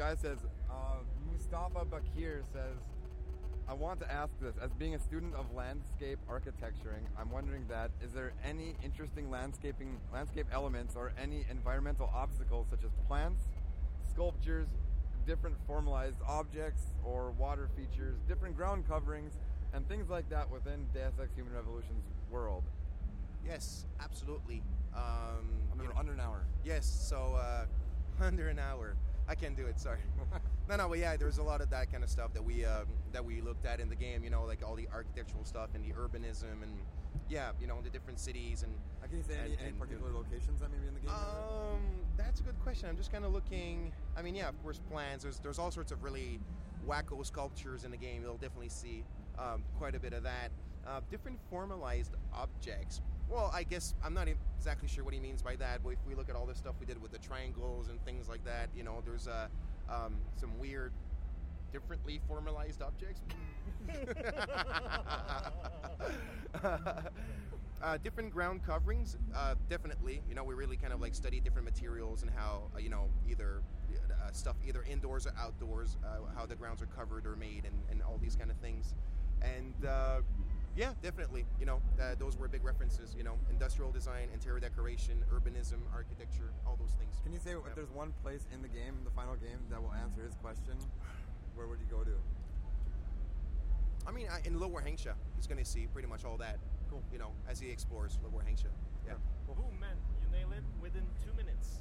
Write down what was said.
guy says, Mustaphabakir says, I want to ask this, as being a student of landscape architecturing, I'm wondering that, is there any interesting landscape elements or any environmental obstacles such as plants, sculptures, different formalized objects or water features, different ground coverings, and things like that within Deus Ex Human Revolution's world? Yes, absolutely. Under an hour. Yes, so under an hour. I can't do it, sorry. But yeah, there's a lot of that kind of stuff that we looked at in the game, you know, like all the architectural stuff and the urbanism and, yeah, you know, the different cities and... Can you say any particular locations that maybe in the game? That's a good question. I'm just kind of looking... I mean, yeah, of course, plans. There's all sorts of really wacko sculptures in the game. You'll definitely see quite a bit of that. Different formalized objects. Well, I guess I'm not exactly sure what he means by that, but if we look at all the stuff we did with the triangles and things like that, you know, there's some weird, differently formalized objects. Different ground coverings, definitely. You know, we really kind of like study different materials and how, you know, stuff either indoors or outdoors, how the grounds are covered or made and all these kind of things. And... yeah, definitely. You know, those were big references, you know, industrial design, interior decoration, urbanism, architecture, all those things. Can you say if there's one place in the game, the final game, that will answer his question, where would you go to? I mean, in Lower Hengsha, he's going to see pretty much all that, cool. You know, as he explores Lower Hengsha. Yeah. Cool. Boom, man. You nail it within 2 minutes.